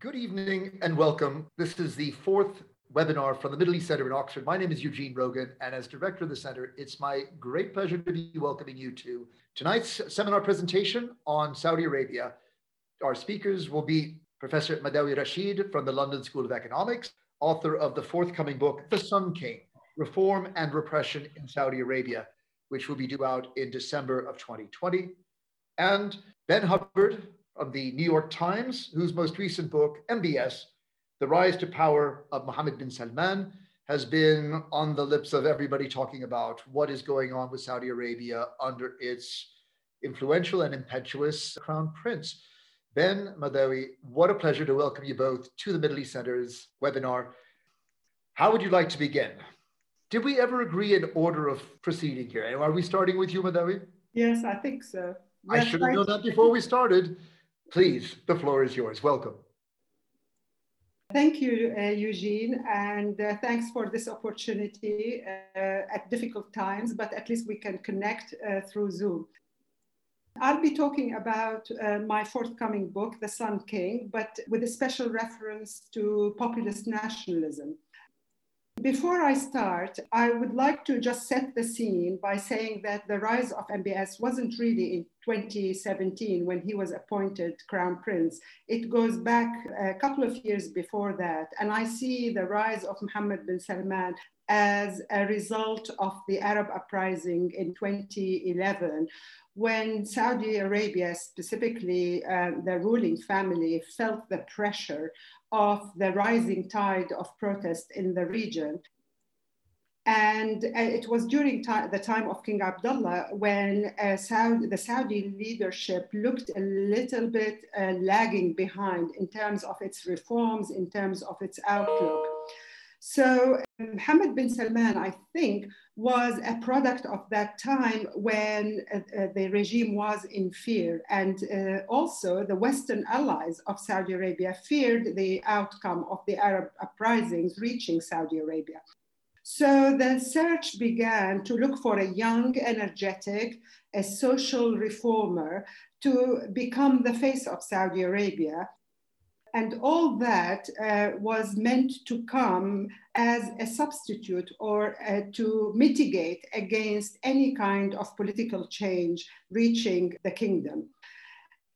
Good evening and welcome. This is the fourth webinar from the Middle East Center in Oxford. My name is Eugene Rogan, and as director of the center, it's my great pleasure to be welcoming you to tonight's seminar presentation on Saudi Arabia. Our speakers will be Professor Madawi Rashid from the London School of Economics, author of the forthcoming book, The Sun King: Reform and Repression in Saudi Arabia, which will be due out in December of 2020, and Ben Hubbard of the New York Times, whose most recent book, MBS: The Rise to Power of Mohammed bin Salman, has been on the lips of everybody talking about what is going on with Saudi Arabia under its influential and impetuous crown prince. Ben, Madawi, what a pleasure to welcome you both to the Middle East Center's webinar. How would you like to begin? Did we ever agree an order of proceeding here? Are we starting with you, Madawi? Yes, I think so. Yes, I should have known that before we started. Please, the floor is yours. Welcome. Thank you, Eugene, and thanks for this opportunity at difficult times, but at least we can connect through Zoom. I'll be talking about my forthcoming book, The Sun King, but with a special reference to populist nationalism. Before I start, I would like to just set the scene by saying that the rise of MBS wasn't really in 2017 when he was appointed crown prince. It goes back a couple of years before that. And I see the rise of Mohammed bin Salman as a result of the Arab uprising in 2011, when Saudi Arabia, specifically the ruling family, felt the pressure of the rising tide of protest in the region. And it was during the time of King Abdullah when the Saudi leadership looked a little bit lagging behind in terms of its reforms, in terms of its outlook. So Mohammed bin Salman, I think, was a product of that time when the regime was in fear. And also the Western allies of Saudi Arabia feared the outcome of the Arab uprisings reaching Saudi Arabia. So the search began to look for a young, energetic, a social reformer to become the face of Saudi Arabia. And all that was meant to come as a substitute or to mitigate against any kind of political change reaching the kingdom.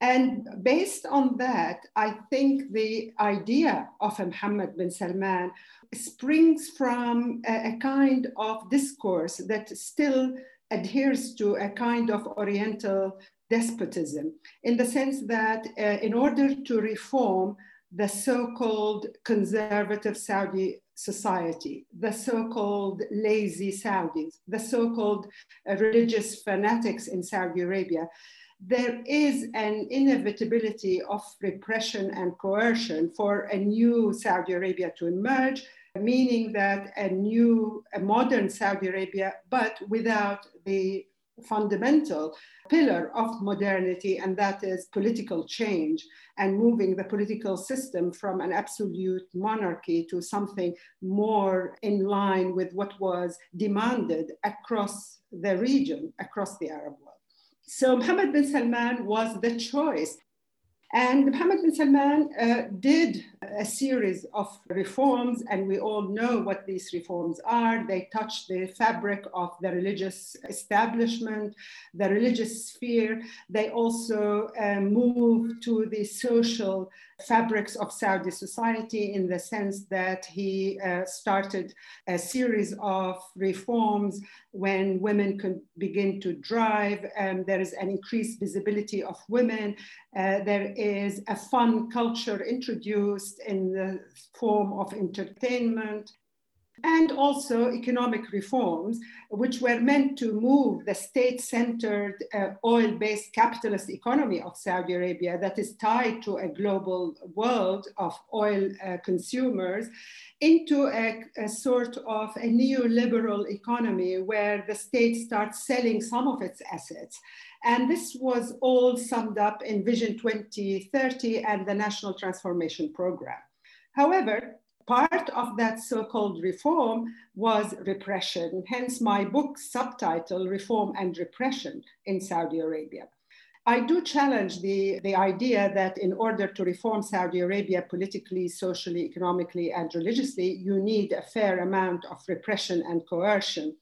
And based on that, I think the idea of Mohammed bin Salman springs from a kind of discourse that still adheres to a kind of Oriental despotism, in the sense that in order to reform the so-called conservative Saudi society, the so-called lazy Saudis, the so-called religious fanatics in Saudi Arabia, there is an inevitability of repression and coercion for a new Saudi Arabia to emerge, meaning that a modern Saudi Arabia, but without the fundamental pillar of modernity, and that is political change and moving the political system from an absolute monarchy to something more in line with what was demanded across the region, across the Arab world. So Mohammed bin Salman was the choice. And Mohammed bin Salman did a series of reforms, and we all know what these reforms are. They touched the fabric of the religious establishment, the religious sphere. They also moved to the social fabrics of Saudi society, in the sense that he started a series of reforms when women could begin to drive, and there is an increased visibility of women. There is a fun culture introduced in the form of entertainment, and also economic reforms, which were meant to move the state-centered oil-based capitalist economy of Saudi Arabia that is tied to a global world of oil consumers into a sort of a neoliberal economy where the state starts selling some of its assets. And this was all summed up in Vision 2030 and the National Transformation Program. However, part of that so-called reform was repression, hence my book's subtitle, Reform and Repression in Saudi Arabia. I do challenge the idea that in order to reform Saudi Arabia politically, socially, economically, and religiously, you need a fair amount of repression and coercion.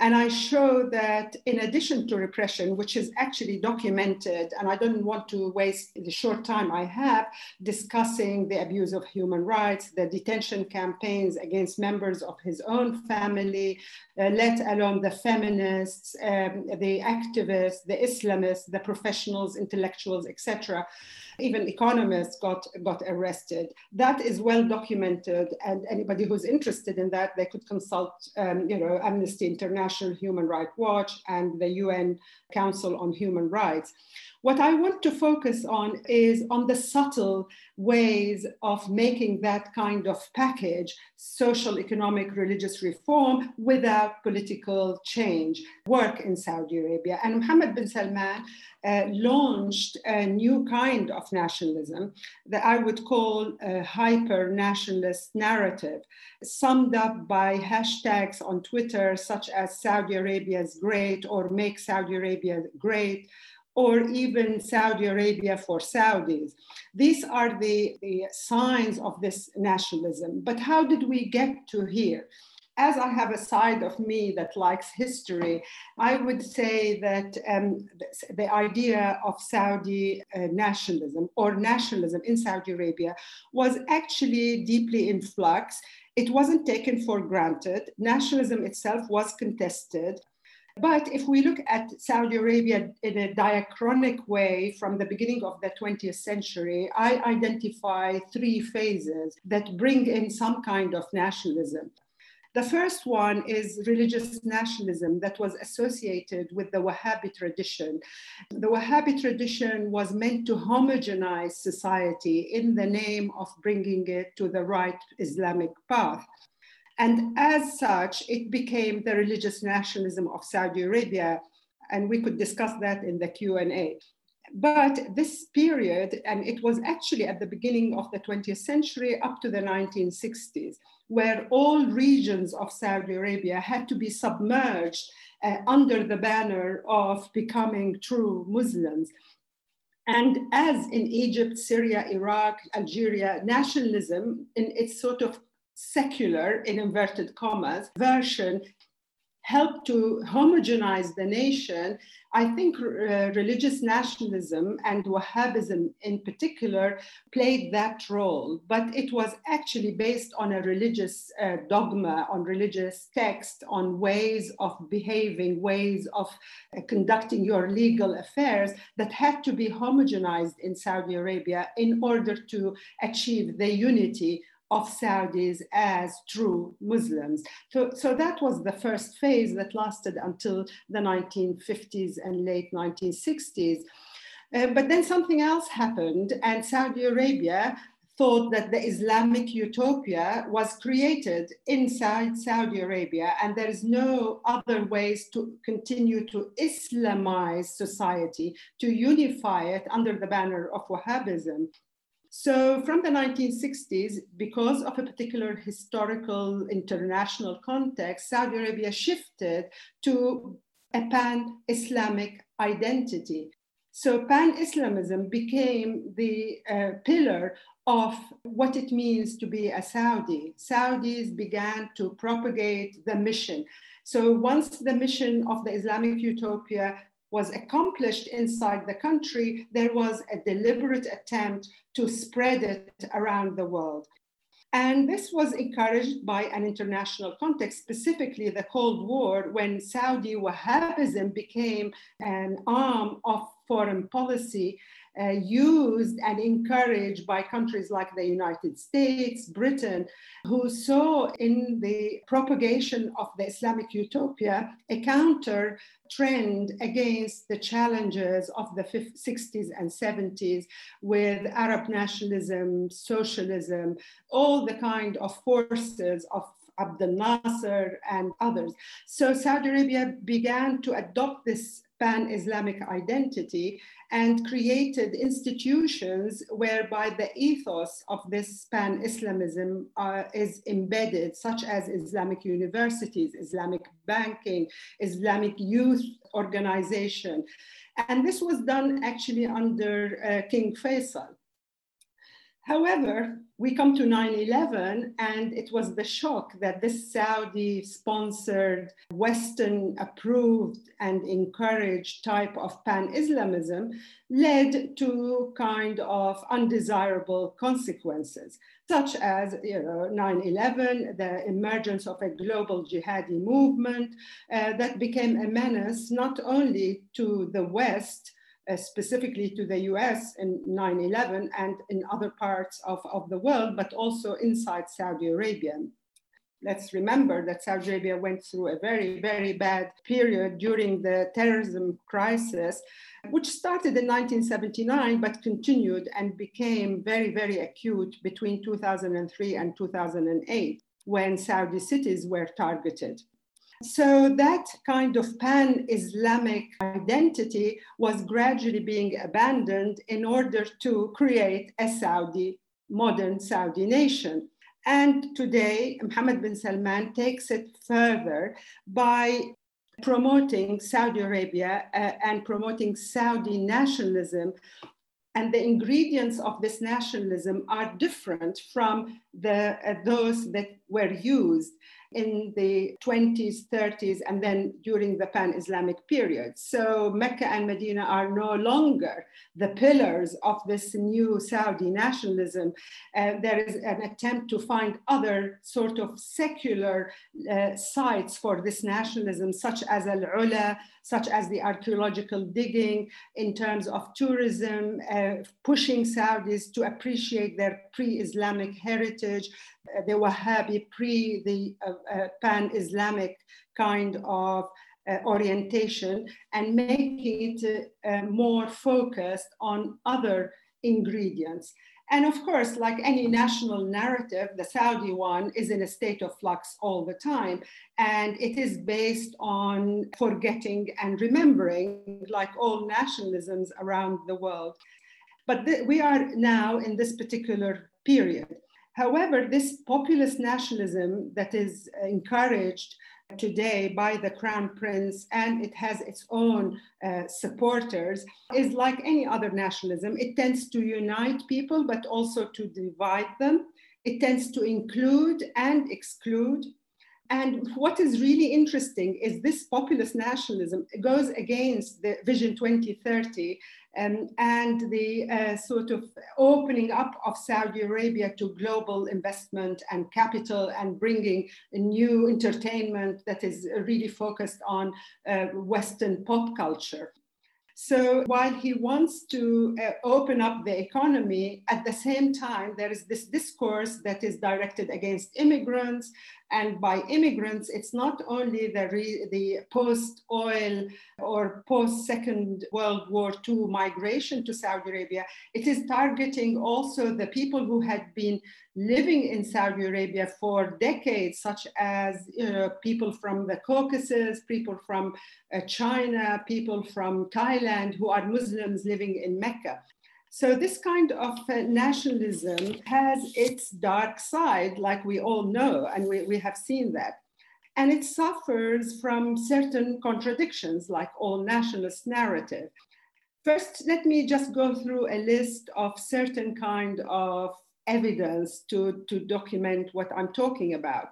And I show that in addition to repression, which is actually documented, and I don't want to waste the short time I have discussing the abuse of human rights, the detention campaigns against members of his own family, let alone the feminists, the activists, the Islamists, the professionals, intellectuals, etc. Even economists got arrested. That is well documented, and anybody who's interested in that, they could consult Amnesty International, Human Rights Watch, and the UN Council on Human Rights. What I want to focus on is on the subtle ways of making that kind of package, social, economic, religious reform without political change, work in Saudi Arabia. And Mohammed bin Salman launched a new kind of nationalism that I would call a hyper-nationalist narrative, summed up by hashtags on Twitter such as Saudi Arabia's great or make Saudi Arabia great, or even Saudi Arabia for Saudis. These are the signs of this nationalism. But how did we get to here? As I have a side of me that likes history, I would say that the idea of Saudi nationalism or nationalism in Saudi Arabia was actually deeply in flux. It wasn't taken for granted. Nationalism itself was contested. But if we look at Saudi Arabia in a diachronic way from the beginning of the 20th century, I identify three phases that bring in some kind of nationalism. The first one is religious nationalism that was associated with the Wahhabi tradition. The Wahhabi tradition was meant to homogenize society in the name of bringing it to the right Islamic path. And as such, it became the religious nationalism of Saudi Arabia, and we could discuss that in the Q&A. But this period, and it was actually at the beginning of the 20th century up to the 1960s, where all regions of Saudi Arabia had to be submerged under the banner of becoming true Muslims. And as in Egypt, Syria, Iraq, Algeria, nationalism in its sort of secular, in inverted commas, version helped to homogenize the nation. I think religious nationalism and Wahhabism in particular played that role, but it was actually based on a religious dogma, on religious text, on ways of behaving, ways of conducting your legal affairs that had to be homogenized in Saudi Arabia in order to achieve the unity of Saudis as true Muslims. So that was the first phase that lasted until the 1950s and late 1960s. But then something else happened, and Saudi Arabia thought that the Islamic utopia was created inside Saudi Arabia, and there is no other ways to continue to Islamize society, to unify it under the banner of Wahhabism. So from the 1960s, because of a particular historical international context, Saudi Arabia shifted to a pan-Islamic identity. So pan-Islamism became the pillar of what it means to be a Saudi. Saudis began to propagate the mission. So once the mission of the Islamic utopia was accomplished inside the country, there was a deliberate attempt to spread it around the world. And this was encouraged by an international context, specifically the Cold War, when Saudi Wahhabism became an arm of foreign policy used and encouraged by countries like the United States, Britain, who saw in the propagation of the Islamic utopia a counter trend against the challenges of the 60s and 70s with Arab nationalism, socialism, all the kind of forces of Abdel Nasser and others. So Saudi Arabia began to adopt this pan-Islamic identity and created institutions whereby the ethos of this pan-Islamism is embedded, such as Islamic universities, Islamic banking, Islamic youth organization. And this was done actually under King Faisal. However, we come to 9/11, and it was the shock that this Saudi-sponsored, Western-approved and encouraged type of pan-Islamism led to kind of undesirable consequences, such as 9/11, the emergence of a global jihadi movement that became a menace not only to the West, specifically to the US in 9/11 and in other parts of the world, but also inside Saudi Arabia. Let's remember that Saudi Arabia went through a very, very bad period during the terrorism crisis, which started in 1979, but continued and became very, very acute between 2003 and 2008, when Saudi cities were targeted. So that kind of pan-Islamic identity was gradually being abandoned in order to create a Saudi, modern Saudi nation. And today, Mohammed bin Salman takes it further by promoting Saudi Arabia and promoting Saudi nationalism. And the ingredients of this nationalism are different from those that were used in the 20s, 30s, and then during the pan-Islamic period. So Mecca and Medina are no longer the pillars of this new Saudi nationalism. There is an attempt to find other sort of secular sites for this nationalism, such as Al-Ula, such as the archaeological digging, in terms of tourism, pushing Saudis to appreciate their pre-Islamic heritage, the Wahhabi pan-Islamic kind of orientation, and making it more focused on other ingredients. And of course, like any national narrative, the Saudi one is in a state of flux all the time. And it is based on forgetting and remembering, like all nationalisms around the world. But we are now in this particular period. However, this populist nationalism that is encouraged today by the Crown Prince, and it has its own supporters, is like any other nationalism. It tends to unite people, but also to divide them. It tends to include and exclude. And what is really interesting is this populist nationalism goes against the Vision 2030 and the sort of opening up of Saudi Arabia to global investment and capital, and bringing a new entertainment that is really focused on Western pop culture. So while he wants to open up the economy, at the same time, there is this discourse that is directed against immigrants. And by immigrants, it's not only the post-oil or post-Second World War II migration to Saudi Arabia. It is targeting also the people who had been living in Saudi Arabia for decades, such as people from the Caucasus, people from China, people from Thailand, who are Muslims living in Mecca. So this kind of nationalism has its dark side, like we all know, and we have seen that. And it suffers from certain contradictions, like all nationalist narrative. First, let me just go through a list of certain kind of evidence to document what I'm talking about.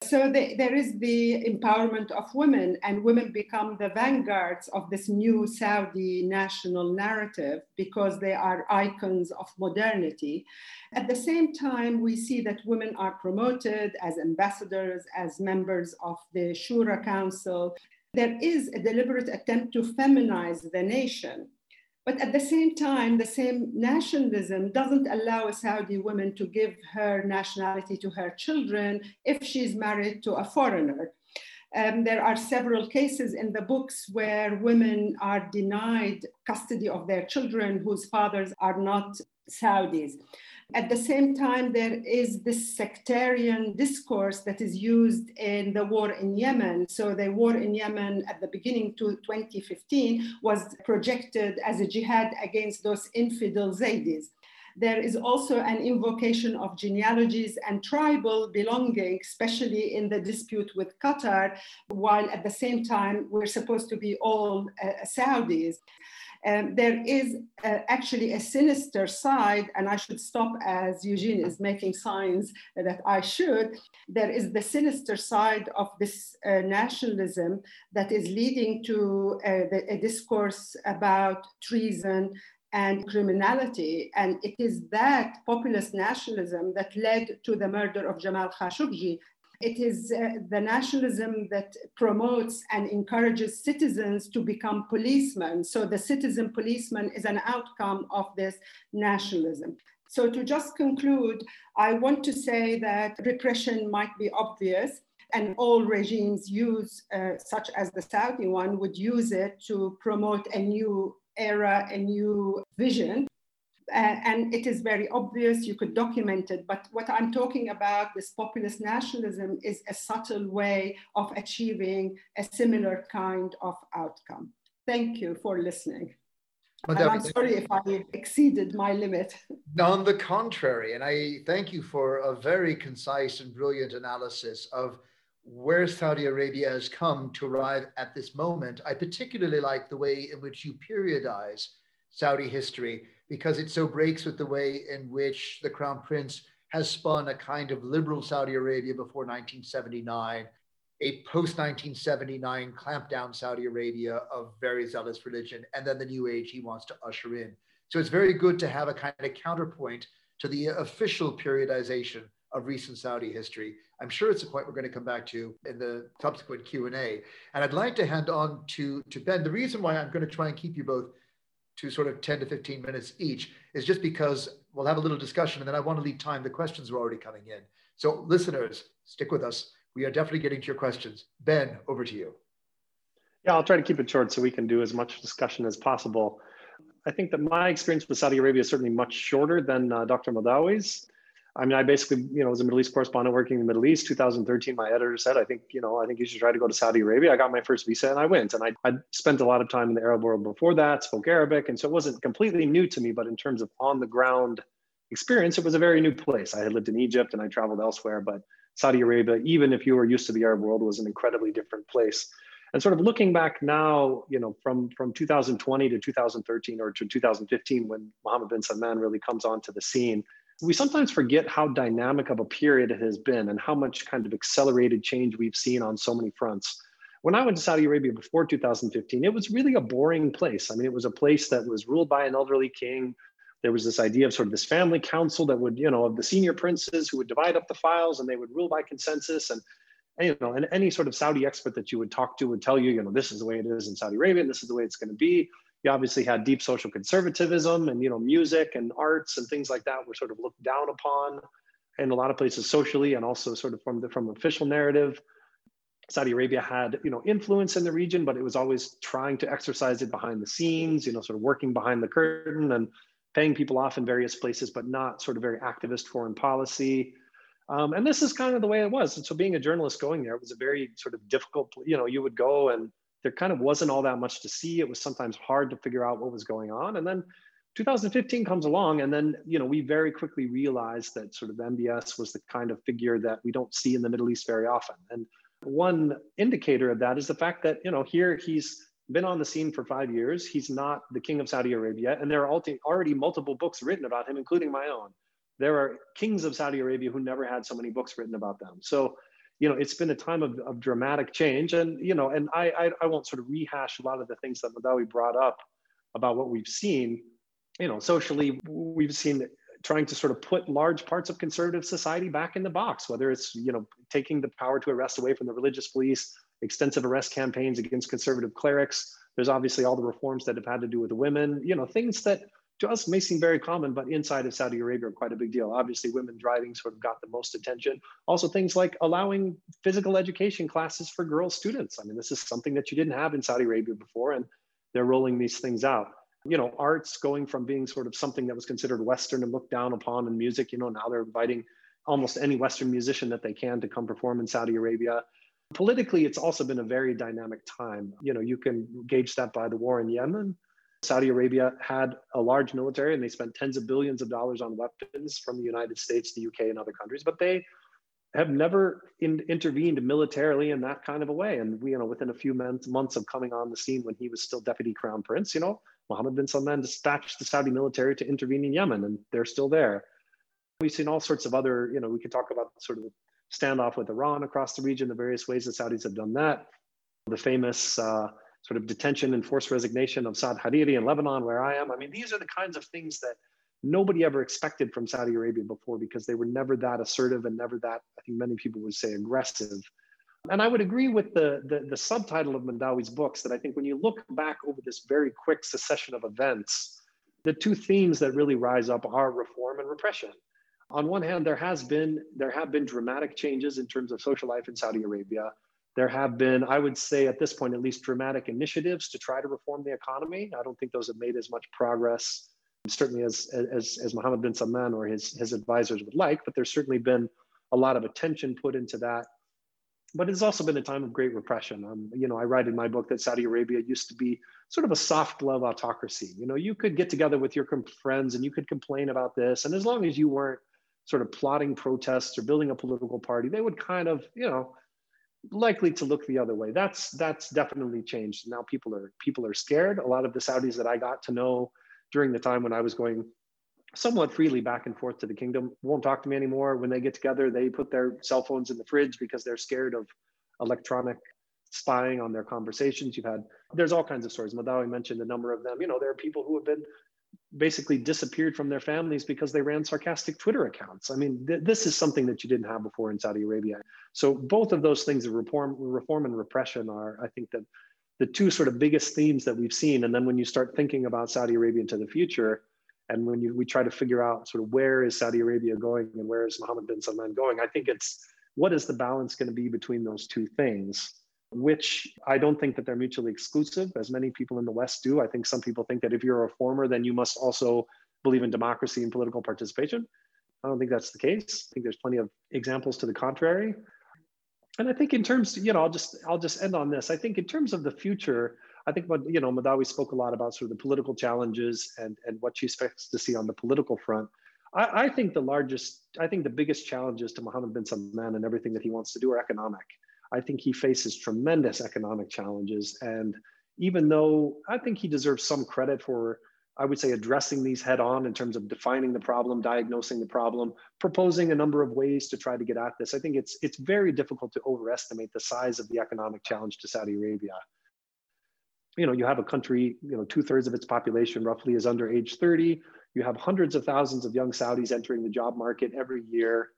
So there is the empowerment of women, and women become the vanguards of this new Saudi national narrative because they are icons of modernity. At the same time, we see that women are promoted as ambassadors, as members of the Shura Council. There is a deliberate attempt to feminize the nation. But at the same time, the same nationalism doesn't allow a Saudi woman to give her nationality to her children if she's married to a foreigner. There are several cases in the books where women are denied custody of their children whose fathers are not Saudis. At the same time, there is this sectarian discourse that is used in the war in Yemen. So the war in Yemen at the beginning to 2015 was projected as a jihad against those infidel Zaydis. There is also an invocation of genealogies and tribal belonging, especially in the dispute with Qatar, while at the same time, we're supposed to be all Saudis. There is actually a sinister side, and I should stop as Eugene is making signs that I should. There is the sinister side of this nationalism that is leading to a discourse about treason and criminality, and it is that populist nationalism that led to the murder of Jamal Khashoggi. It is the nationalism that promotes and encourages citizens to become policemen. So the citizen policeman is an outcome of this nationalism. So to just conclude, I want to say that repression might be obvious, and all regimes use, such as the Saudi one, would use it to promote a new era, a new vision. And it is very obvious, you could document it, but what I'm talking about, this populist nationalism, is a subtle way of achieving a similar kind of outcome. Thank you for listening. And I'm sorry if I exceeded my limit. On the contrary, and I thank you for a very concise and brilliant analysis of where Saudi Arabia has come to arrive at this moment. I particularly like the way in which you periodize Saudi history, because it so breaks with the way in which the Crown Prince has spun a kind of liberal Saudi Arabia before 1979, a post-1979 clampdown Saudi Arabia of very zealous religion, and then the new age he wants to usher in. So it's very good to have a kind of counterpoint to the official periodization of recent Saudi history. I'm sure it's a point we're going to come back to in the subsequent Q&A. And I'd like to hand on to Ben. The reason why I'm going to try and keep you both to sort of 10 to 15 minutes each is just because we'll have a little discussion and then I want to leave time. The questions are already coming in. So listeners, stick with us. We are definitely getting to your questions. Ben, over to you. Yeah, I'll try to keep it short so we can do as much discussion as possible. I think that my experience with Saudi Arabia is certainly much shorter than Dr. Madawi's. I mean, I basically, was a Middle East correspondent working in the Middle East. 2013, my editor said, I think you should try to go to Saudi Arabia. I got my first visa and I went. And I spent a lot of time in the Arab world before that, spoke Arabic. And so it wasn't completely new to me, but in terms of on the ground experience, it was a very new place. I had lived in Egypt and I traveled elsewhere, but Saudi Arabia, even if you were used to the Arab world, was an incredibly different place. And sort of looking back now, from 2020 to 2013 or to 2015, when Mohammed bin Salman really comes onto the scene, we sometimes forget how dynamic of a period it has been and how much kind of accelerated change we've seen on so many fronts. When I went to Saudi Arabia before 2015, it was really a boring place. I mean, it was a place that was ruled by an elderly king. There was this idea of sort of this family council that would, of the senior princes who would divide up the files and they would rule by consensus. And any sort of Saudi expert that you would talk to would tell you, this is the way it is in Saudi Arabia and this is the way it's going to be. You obviously had deep social conservatism and, music and arts and things like that were sort of looked down upon in a lot of places socially and also sort of from official narrative. Saudi Arabia had, influence in the region, but it was always trying to exercise it behind the scenes, sort of working behind the curtain and paying people off in various places, but not sort of very activist foreign policy. And this is kind of the way it was. And so being a journalist going there, it was a very sort of difficult, you would go and there kind of wasn't all that much to see. It was sometimes hard to figure out what was going on. And then 2015 comes along and then, we very quickly realized that sort of MBS was the kind of figure that we don't see in the Middle East very often. And one indicator of that is the fact that, here he's been on the scene for 5 years. He's not the king of Saudi Arabia. And there are already multiple books written about him, including my own. There are kings of Saudi Arabia who never had so many books written about them. So it's been a time of dramatic change. And, I won't sort of rehash a lot of the things that Madawi brought up about what we've seen. Socially, we've seen trying to sort of put large parts of conservative society back in the box, whether it's, taking the power to arrest away from the religious police, extensive arrest campaigns against conservative clerics. There's obviously all the reforms that have had to do with women, things that to us may seem very common, but inside of Saudi Arabia are quite a big deal. Obviously, women driving sort of got the most attention. Also things like allowing physical education classes for girl students. I mean, this is something that you didn't have in Saudi Arabia before, and they're rolling these things out. Arts going from being sort of something that was considered Western and looked down upon, and music, now they're inviting almost any Western musician that they can to come perform in Saudi Arabia. Politically, it's also been a very dynamic time. You can gauge that by the war in Yemen. Saudi Arabia had a large military and they spent tens of billions of dollars on weapons from the United States, the UK, and other countries, but they have never intervened militarily in that kind of a way. And we, within a few months of coming on the scene when he was still deputy crown prince, Mohammed bin Salman dispatched the Saudi military to intervene in Yemen, and they're still there. We've seen all sorts of other, we could talk about sort of the standoff with Iran across the region, the various ways the Saudis have done that. The famous sort of detention and forced resignation of Saad Hariri in Lebanon, where I am. These are the kinds of things that nobody ever expected from Saudi Arabia before, because they were never that assertive and never that, I think many people would say, aggressive. And I would agree with the subtitle of Madawi's books, that I think when you look back over this very quick succession of events, the two themes that really rise up are reform and repression. On one hand, there have been dramatic changes in terms of social life in Saudi Arabia. There have been, I would say at this point, at least dramatic initiatives to try to reform the economy. I don't think those have made as much progress, certainly as Mohammed bin Salman or his advisors would like, but there's certainly been a lot of attention put into that. But it's also been a time of great repression. I write in my book that Saudi Arabia used to be sort of a soft glove autocracy. You could get together with your friends and you could complain about this. And as long as you weren't sort of plotting protests or building a political party, they would kind of, likely to look the other way. That's definitely changed. Now people are scared. A lot of the Saudis that I got to know during the time when I was going somewhat freely back and forth to the kingdom won't talk to me anymore. When they get together, they put their cell phones in the fridge because they're scared of electronic spying on their conversations. There's all kinds of stories. Madawi mentioned a number of them. There are people who have been basically disappeared from their families because they ran sarcastic Twitter accounts. This is something that you didn't have before in Saudi Arabia. So both of those things, reform and repression, are, I think, that the two sort of biggest themes that we've seen. And then when you start thinking about Saudi Arabia into the future, and when we try to figure out sort of where is Saudi Arabia going and where is Mohammed bin Salman going, I think it's, what is the balance going to be between those two things, which I don't think that they're mutually exclusive, as many people in the West do. I think some people think that if you're a reformer, then you must also believe in democracy and political participation. I don't think that's the case. I think there's plenty of examples to the contrary. And I think in terms, I'll just end on this. I think in terms of the future, I think what, Madawi spoke a lot about sort of the political challenges and what she expects to see on the political front. I think the biggest challenges to Mohammed bin Salman and everything that he wants to do are economic. I think he faces tremendous economic challenges. And even though I think he deserves some credit for, I would say, addressing these head on in terms of defining the problem, diagnosing the problem, proposing a number of ways to try to get at this, I think it's very difficult to overestimate the size of the economic challenge to Saudi Arabia. You have a country, 2/3 of its population roughly is under age 30. You have hundreds of thousands of young Saudis entering the job market every year.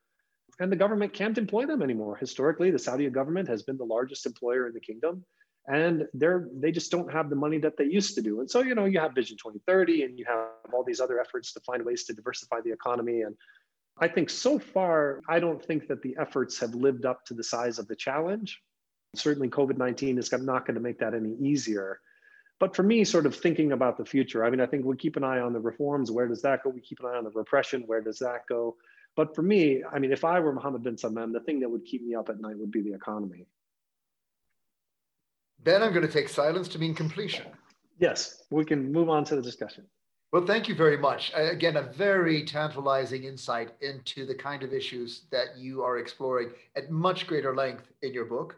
And the government can't employ them anymore. Historically, the Saudi government has been the largest employer in the kingdom, and they just don't have the money that they used to do. And so, you have Vision 2030, and you have all these other efforts to find ways to diversify the economy. And I think so far, I don't think that the efforts have lived up to the size of the challenge. Certainly, COVID-19 is not going to make that any easier. But for me, sort of thinking about the future, I think we keep an eye on the reforms. Where does that go? We keep an eye on the repression. Where does that go? But for me, if I were Mohammed bin Salman, the thing that would keep me up at night would be the economy. Ben, I'm going to take silence to mean completion. Yes, we can move on to the discussion. Well, thank you very much. Again, a very tantalizing insight into the kind of issues that you are exploring at much greater length in your book.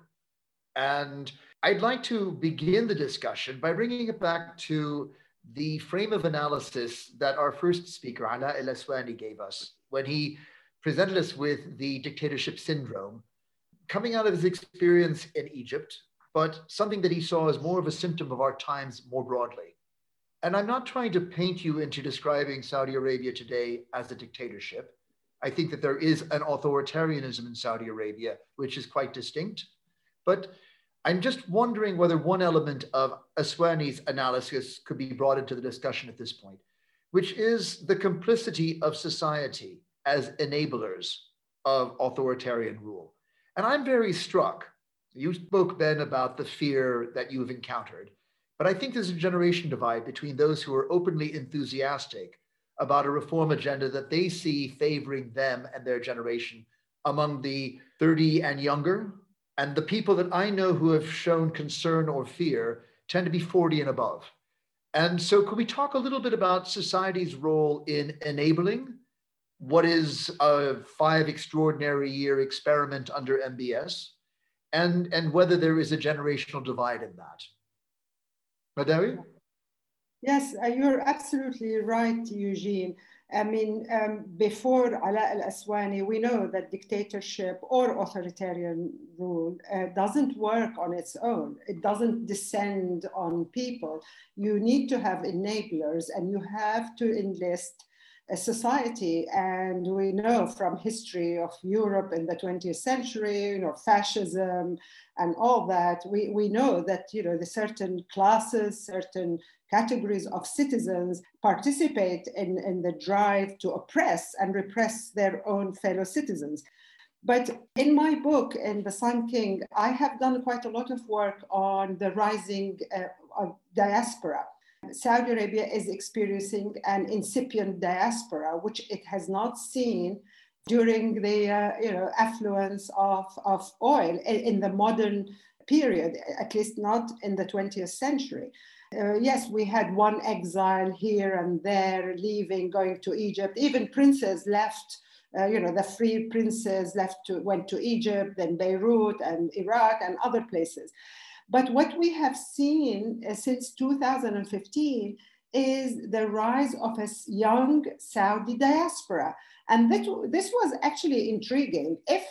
And I'd like to begin the discussion by bringing it back to the frame of analysis that our first speaker, Alaa El-Aswani, gave us when he presented us with the dictatorship syndrome, coming out of his experience in Egypt, but something that he saw as more of a symptom of our times more broadly. And I'm not trying to paint you into describing Saudi Arabia today as a dictatorship. I think that there is an authoritarianism in Saudi Arabia, which is quite distinct. But I'm just wondering whether one element of Aswani's analysis could be brought into the discussion at this point, which is the complicity of society as enablers of authoritarian rule. And I'm very struck. You spoke, Ben, about the fear that you've encountered, but I think there's a generation divide between those who are openly enthusiastic about a reform agenda that they see favoring them and their generation among the 30 and younger, and the people that I know who have shown concern or fear tend to be 40 and above. And so could we talk a little bit about society's role in enabling what is a 5 extraordinary year experiment under MBS, and whether there is a generational divide in that? Madawi? Yes, you're absolutely right, Eugene. I mean, before Alaa El-Aswani, we know that dictatorship or authoritarian rule doesn't work on its own. It doesn't descend on people. You need to have enablers, and you have to enlist a society. And we know from history of Europe in the 20th century, you know, fascism and all that, we know that, you know, the certain classes, certain categories of citizens participate in the drive to oppress and repress their own fellow citizens. But in my book, in The Sun King, I have done quite a lot of work on the rising of diaspora. Saudi Arabia is experiencing an incipient diaspora, which it has not seen during the affluence of oil in the modern period, at least not in the 20th century. Yes, we had one exile here and there, leaving, going to Egypt. Even princes left, the free princes went to Egypt, then Beirut and Iraq and other places. But what we have seen since 2015 is the rise of a young Saudi diaspora. And this was actually intriguing. If,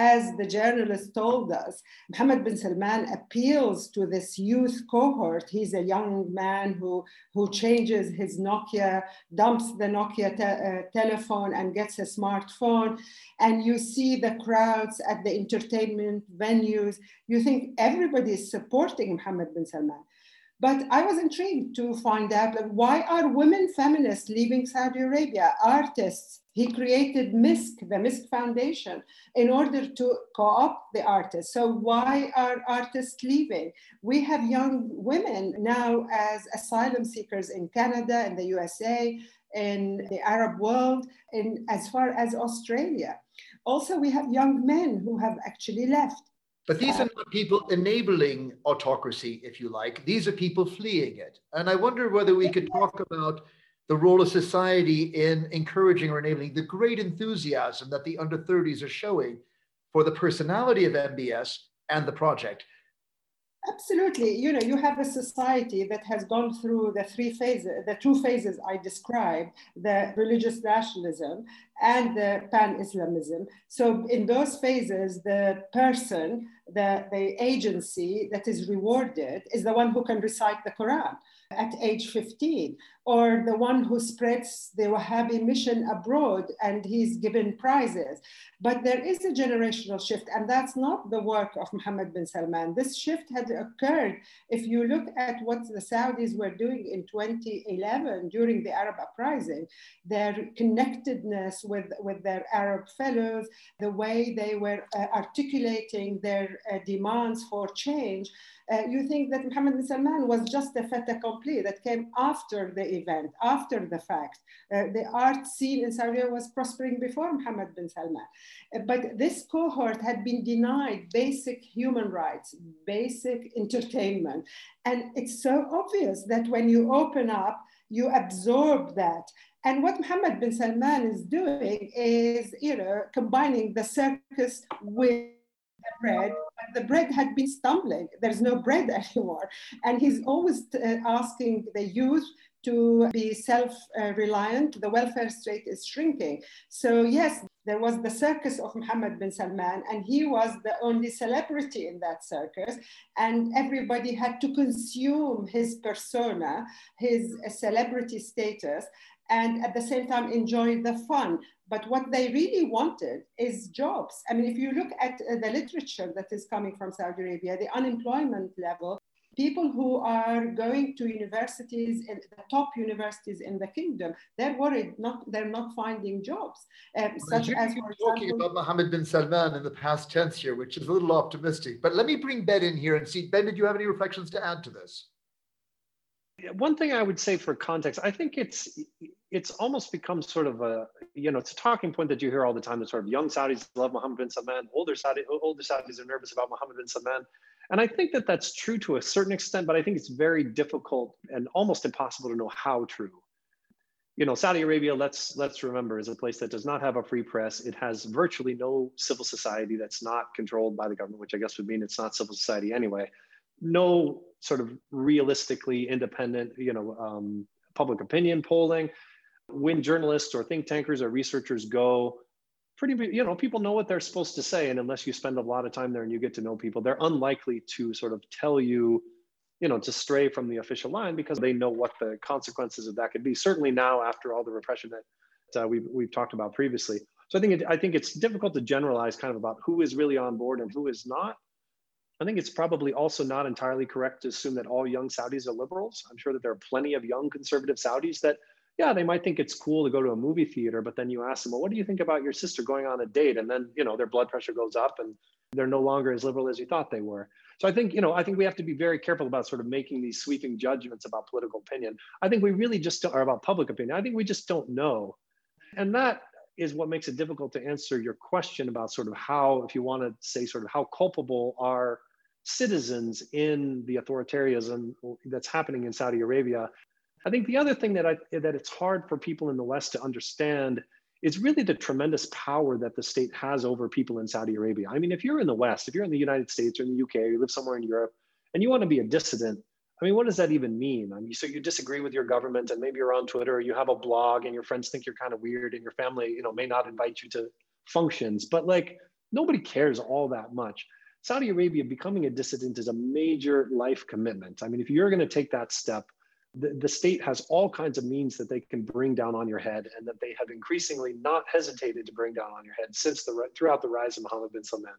as the journalist told us, Mohammed bin Salman appeals to this youth cohort, he's a young man who changes his Nokia, dumps the Nokia telephone and gets a smartphone, and you see the crowds at the entertainment venues, you think everybody is supporting Mohammed bin Salman. But I was intrigued to find out, like, why are women feminists leaving Saudi Arabia? Artists, he created MISC, the MISC Foundation, in order to co-opt the artists. So why are artists leaving? We have young women now as asylum seekers in Canada, in the USA, in the Arab world, in as far as Australia. Also, we have young men who have actually left. But these are not people enabling autocracy, if you like. These are people fleeing it. And I wonder whether we could talk about the role of society in encouraging or enabling the great enthusiasm that the under 30s are showing for the personality of MBS and the project. Absolutely. You know, you have a society that has gone through the two phases I described, the religious nationalism and the pan-Islamism. So in those phases, the person, the agency that is rewarded is the one who can recite the Quran at age 15, or the one who spreads the Wahhabi mission abroad and he's given prizes. But there is a generational shift, and that's not the work of Mohammed bin Salman. This shift had occurred. If you look at what the Saudis were doing in 2011 during the Arab uprising, their connectedness with their Arab fellows, the way they were articulating their demands for change, you think that Mohammed bin Salman was just a fait accompli that came after the event, after the fact. The art scene in Saudi Arabia was prospering before Mohammed bin Salman. But this cohort had been denied basic human rights, basic entertainment. And it's so obvious that when you open up, you absorb that. And what Mohammed bin Salman is doing is, combining the circus with the bread, but the bread had been stumbling. There's no bread anymore. And he's always asking the youth to be self-reliant. The welfare state is shrinking. So yes, there was the circus of Mohammed bin Salman, and he was the only celebrity in that circus. And everybody had to consume his persona, his celebrity status, and at the same time enjoy the fun. But what they really wanted is jobs. I mean, if you look at the literature that is coming from Saudi Arabia, the unemployment level, people who are going to universities, the top universities in the kingdom, they're worried they're not finding jobs. Such as you were talking about Mohammed bin Salman in the past tense here, which is a little optimistic. But let me bring Ben in here and see. Ben, did you have any reflections to add to this? One thing I would say for context, I think it's almost become sort of a, it's a talking point that you hear all the time, that sort of young Saudis love Mohammed bin Salman, older Saudis are nervous about Mohammed bin Salman. And I think that that's true to a certain extent, but I think it's very difficult and almost impossible to know how true. You know, Saudi Arabia, let's remember, is a place that does not have a free press. It has virtually no civil society that's not controlled by the government, which I guess would mean it's not civil society anyway. No sort of realistically independent, public opinion polling. When journalists or think tankers or researchers go, people know what they're supposed to say. And unless you spend a lot of time there and you get to know people, they're unlikely to sort of tell you, to stray from the official line, because they know what the consequences of that could be. Certainly now, after all the repression that we've talked about previously. So I think it's difficult to generalize kind of about who is really on board and who is not. I think it's probably also not entirely correct to assume that all young Saudis are liberals. I'm sure that there are plenty of young conservative Saudis that, yeah, they might think it's cool to go to a movie theater, but then you ask them, well, what do you think about your sister going on a date? And then, their blood pressure goes up and they're no longer as liberal as you thought they were. So I think we have to be very careful about sort of making these sweeping judgments about political opinion. I think we really just don't, or about public opinion. I think we just don't know. And that is what makes it difficult to answer your question about sort of how, if you want to say sort of how culpable are citizens in the authoritarianism that's happening in Saudi Arabia. I think the other thing that it's hard for people in the West to understand is really the tremendous power that the state has over people in Saudi Arabia. I mean, if you're in the West, if you're in the United States or in the UK, or you live somewhere in Europe, and you want to be a dissident, I mean, what does that even mean? I mean, so you disagree with your government, and maybe you're on Twitter, or you have a blog, and your friends think you're kind of weird, and your family, may not invite you to functions, but nobody cares all that much. Saudi Arabia, becoming a dissident is a major life commitment. I mean, if you're going to take that step, the state has all kinds of means that they can bring down on your head, and that they have increasingly not hesitated to bring down on your head since throughout the rise of Mohammed bin Salman.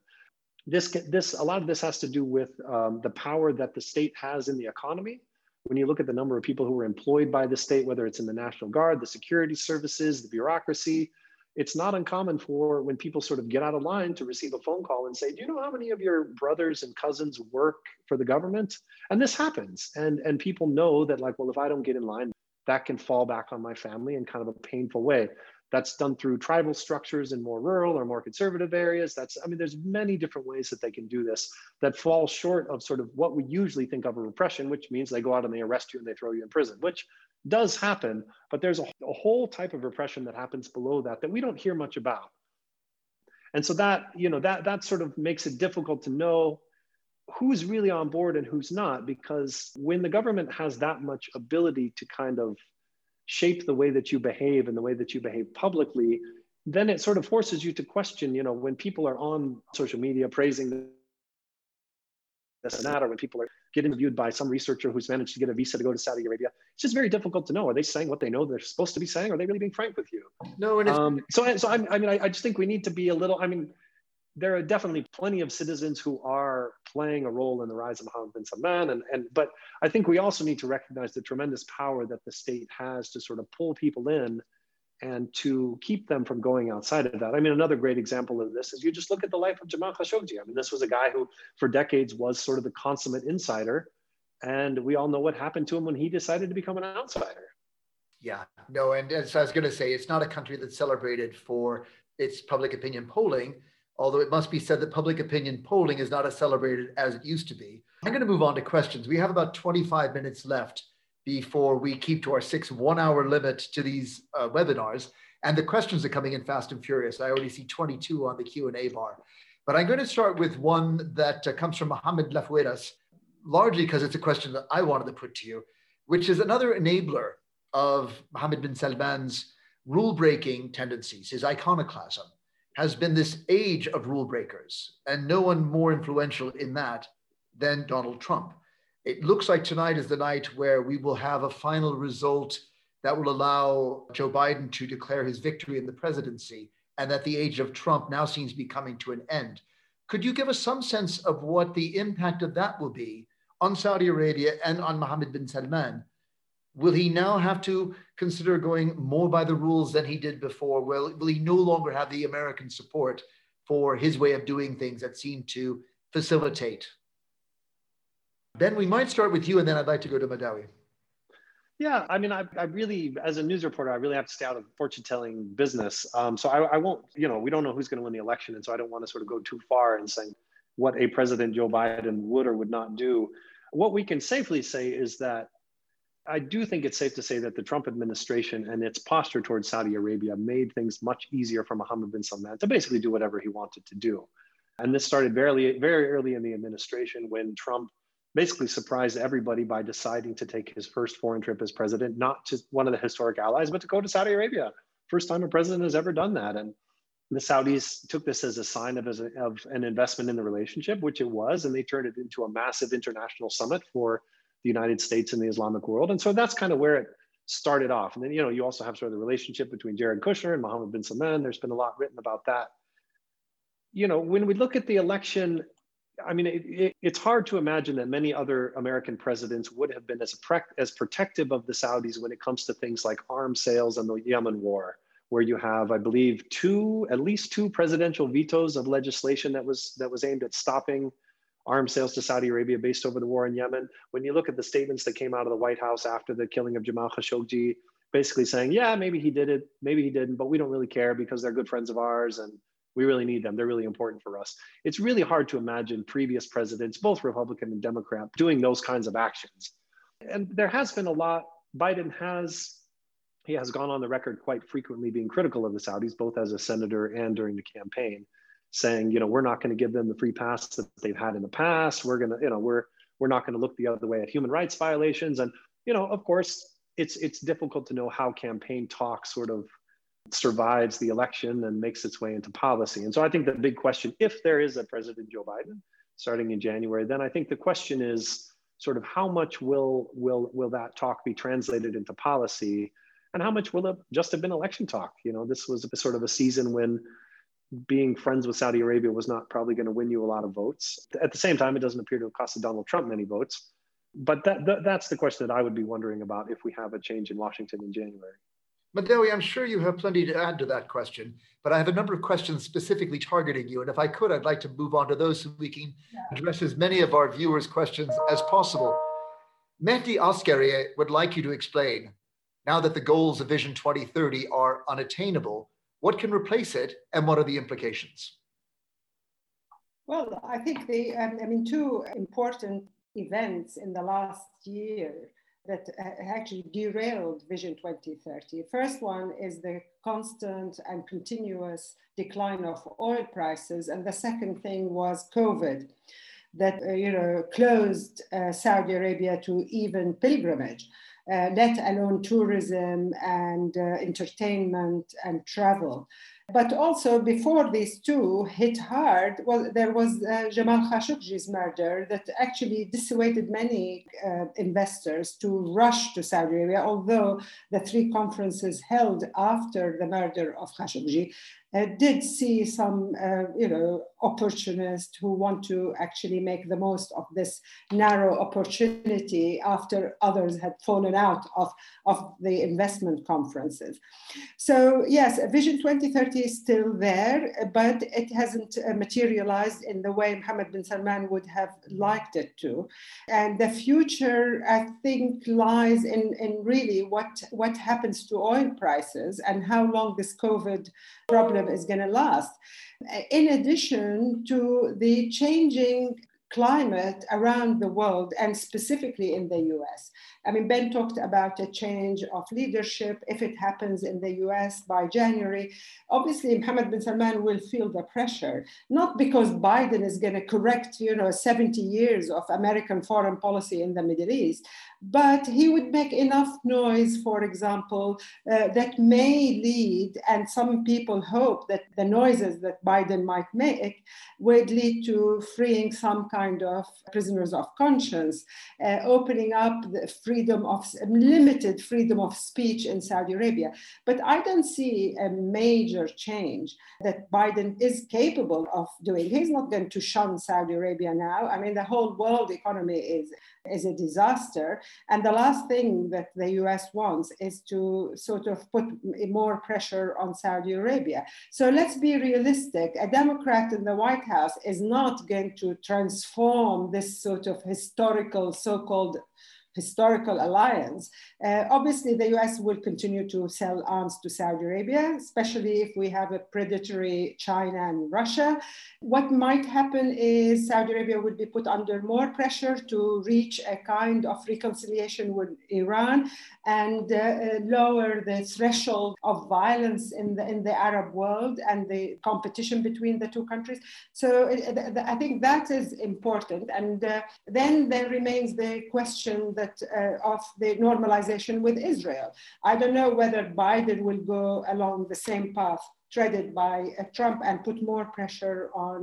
A lot of this has to do with the power that the state has in the economy. When you look at the number of people who are employed by the state, whether it's in the National Guard, the security services, the bureaucracy, it's not uncommon for when people sort of get out of line to receive a phone call and say, do you know how many of your brothers and cousins work for the government? And this happens. And people know that well, if I don't get in line, that can fall back on my family in kind of a painful way. That's done through tribal structures in more rural or more conservative areas. There's many different ways that they can do this that fall short of sort of what we usually think of a repression, which means they go out and they arrest you and they throw you in prison, which does happen, but there's a whole type of repression that happens below that we don't hear much about. And so that sort of makes it difficult to know who's really on board and who's not, because when the government has that much ability to kind of shape the way that you behave and the way that you behave publicly, then it sort of forces you to question, when people are on social media praising this and that, or when people are getting interviewed by some researcher who's managed to get a visa to go to Saudi Arabia, it's just very difficult to know. Are they saying what they know they're supposed to be saying? Are they really being frank with you? No. I just think we need to be there are definitely plenty of citizens who are playing a role in the rise of Mohammed bin Salman. But I think we also need to recognize the tremendous power that the state has to sort of pull people in and to keep them from going outside of that. I mean, another great example of this is you just look at the life of Jamal Khashoggi. I mean, this was a guy who for decades was sort of the consummate insider. And we all know what happened to him when he decided to become an outsider. Yeah, no, and as I was going to say, it's not a country that's celebrated for its public opinion polling, although it must be said that public opinion polling is not as celebrated as it used to be. I'm going to move on to questions. We have about 25 minutes left before we keep to our 6 one-hour limit to these webinars. And the questions are coming in fast and furious. I already see 22 on the Q&A bar. But I'm going to start with one that comes from Mohammed Lafueras, largely because it's a question that I wanted to put to you, which is another enabler of Mohammed bin Salman's rule-breaking tendencies, his iconoclasm, has been this age of rule breakers, and no one more influential in that than Donald Trump. It looks like tonight is the night where we will have a final result that will allow Joe Biden to declare his victory in the presidency, and that the age of Trump now seems to be coming to an end. Could you give us some sense of what the impact of that will be on Saudi Arabia and on Mohammed bin Salman? Will he now have to consider going more by the rules than he did before? Will he no longer have the American support for his way of doing things that seemed to facilitate? Ben, we might start with you, and then I'd like to go to Madawi. Yeah, I mean, I really, as a news reporter, I really have to stay out of fortune-telling business. So I won't, we don't know who's going to win the election, and so I don't want to sort of go too far in saying what a President Joe Biden would or would not do. What we can safely say is that I do think it's safe to say that the Trump administration and its posture towards Saudi Arabia made things much easier for Mohammed bin Salman to basically do whatever he wanted to do. And this started very early in the administration when Trump basically surprised everybody by deciding to take his first foreign trip as president, not to one of the historic allies, but to go to Saudi Arabia. First time a president has ever done that. And the Saudis took this as a sign of an investment in the relationship, which it was, and they turned it into a massive international summit for the United States and the Islamic world. And so that's kind of where it started off. And then, you know, you also have sort of the relationship between Jared Kushner and Mohammed bin Salman. There's been a lot written about that. You know, when we look at the election, I mean, it's hard to imagine that many other American presidents would have been as protective of the Saudis when it comes to things like arms sales and the Yemen war, where you have, I believe, at least two presidential vetoes of legislation that was aimed at stopping arms sales to Saudi Arabia based over the war in Yemen. When you look at the statements that came out of the White House after the killing of Jamal Khashoggi, basically saying, yeah, maybe he did it, maybe he didn't, but we don't really care because they're good friends of ours and we really need them. They're really important for us. It's really hard to imagine previous presidents, both Republican and Democrat, doing those kinds of actions. And there has been a lot. Biden has gone on the record quite frequently being critical of the Saudis, both as a senator and during the campaign, saying, you know, we're not going to give them the free pass that they've had in the past. We're going to, you know, we're not going to look the other way at human rights violations. And, you know, of course, it's difficult to know how campaign talk sort of survives the election and makes its way into policy. And so I think the big question, if there is a President Joe Biden starting in January, then I think the question is sort of how much will that talk be translated into policy, and how much will it just have been election talk? You know, this was sort of a season when being friends with Saudi Arabia was not probably going to win you a lot of votes. At the same time, it doesn't appear to have cost Donald Trump many votes. But that's the question that I would be wondering about if we have a change in Washington in January. Madawi, I'm sure you have plenty to add to that question, but I have a number of questions specifically targeting you. And if I could, I'd like to move on to those so we can address as many of our viewers' questions as possible. Mehdi Askari would like you to explain, now that the goals of Vision 2030 are unattainable, what can replace it and what are the implications? Well, I think two important events in the last year that actually derailed Vision 2030. First one is the constant and continuous decline of oil prices. And the second thing was COVID that closed Saudi Arabia to even pilgrimage, let alone tourism and entertainment and travel. But also before these two hit hard, there was Jamal Khashoggi's murder that actually dissuaded many investors to rush to Saudi Arabia, although the three conferences held after the murder of Khashoggi did see some opportunists who want to actually make the most of this narrow opportunity after others had fallen out of the investment conferences. So yes, Vision 2030 is still there, but it hasn't materialized in the way Mohammed bin Salman would have liked it to. And the future, I think, lies in really what happens to oil prices and how long this COVID problem is going to last, in addition to the changing climate around the world and specifically in the US. I mean, Ben talked about a change of leadership. If it happens in the US by January, obviously Mohammed bin Salman will feel the pressure, not because Biden is going to correct 70 years of American foreign policy in the Middle East, but he would make enough noise, for example, that may lead, and some people hope that the noises that Biden might make would lead to freeing some kind of prisoners of conscience, opening up the limited freedom of speech in Saudi Arabia. But I don't see a major change that Biden is capable of doing. He's not going to shun Saudi Arabia now. I mean, the whole world economy is a disaster. And the last thing that the US wants is to sort of put more pressure on Saudi Arabia. So let's be realistic. A Democrat in the White House is not going to transform this sort of historical, so-called historical alliance, obviously the US will continue to sell arms to Saudi Arabia, especially if we have a predatory China and Russia. What might happen is Saudi Arabia would be put under more pressure to reach a kind of reconciliation with Iran and lower the threshold of violence in the Arab world and the competition between the two countries. So I think that is important. And then there remains the question that of the normalization with Israel. I don't know whether Biden will go along the same path treaded by Trump and put more pressure on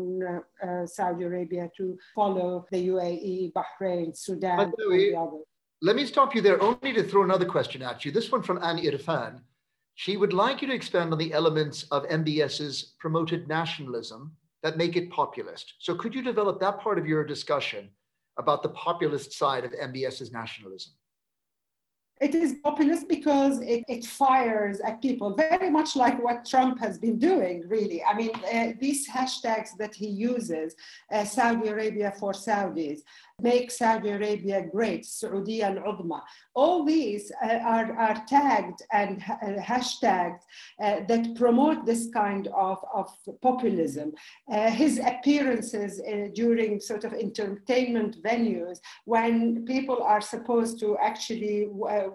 Saudi Arabia to follow the UAE, Bahrain, Sudan, and the others. Let me stop you there only to throw another question at you. This one from Anne Irfan. She would like you to expand on the elements of MBS's promoted nationalism that make it populist. So could you develop that part of your discussion about the populist side of MBS's nationalism? It is populist because it fires at people, very much like what Trump has been doing, really. I mean, these hashtags that he uses, Saudi Arabia for Saudis, make Saudi Arabia great, Saudi al-Udma. All these are tagged and hashtagged that promote this kind of populism. His appearances during sort of entertainment venues, when people are supposed to actually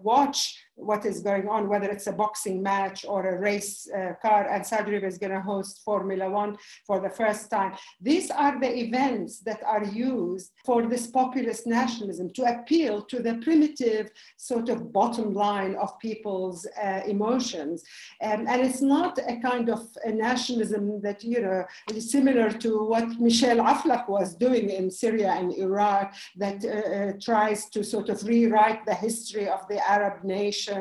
watch what is going on, whether it's a boxing match or a race car, and Saudi Arabia is going to host Formula One for the first time. These are the events that are used for this populist nationalism to appeal to the primitive sort of bottom line of people's emotions. And it's not a kind of a nationalism that, you know, is similar to what Michel Aflaq was doing in Syria and Iraq, that tries to sort of rewrite the history of the Arab nation,